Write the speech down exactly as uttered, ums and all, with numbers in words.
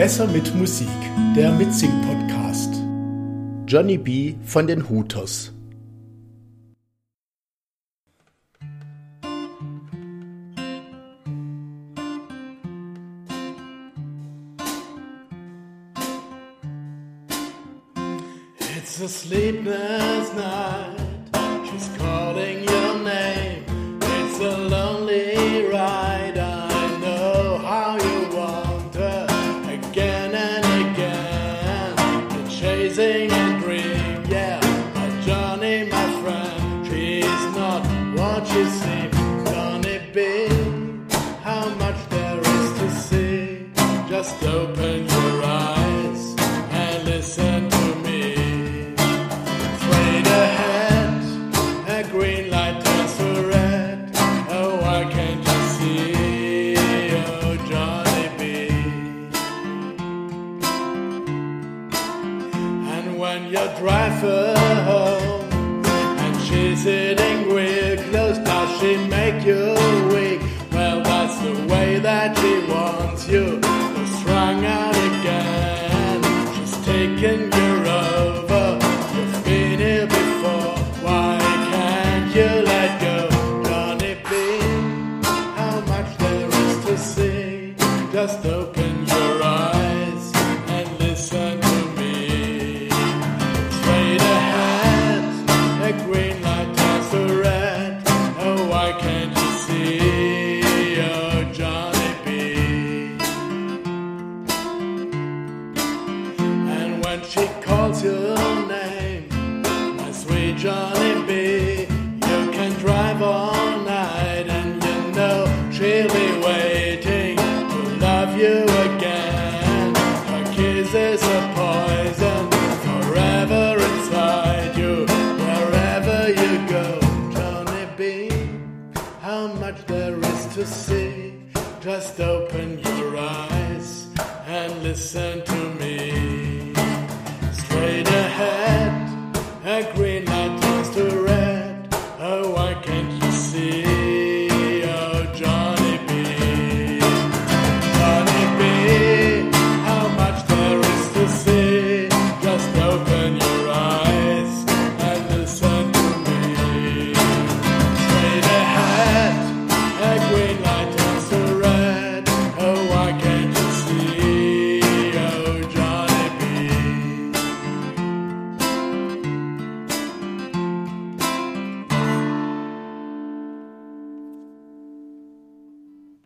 Besser mit Musik, der Mitzing-Podcast. Johnny B. von den Hutos. It's a sleepless night, she's calling your name. It's a lonely ride, I know how you want her again and again. You're chasing a dream, yeah, but Johnny, my friend, she's not what you seem. Johnny B, how much there is to see, just open your eyes and listen to me. Green light turns to red. Oh, I can't you see, oh Johnny B. And when you drive her home and she's sitting real close, does she make you weak? Well, that's the way that she wants you. You're strung out again. She's taking you over. You've been here before. Why? You let go, Johnny B. How much there is to see, just open your eyes and listen to me. Straight ahead, a green light turns to red. Oh, why can't you see, oh Johnny B. And when she calls your name, my sweet Johnny B, drive all night and you know she'll be waiting to love you again. Her kiss is a poison forever inside you, wherever you go. Johnny B, how much there is to see, just open your eyes and listen to me. Straight ahead, a green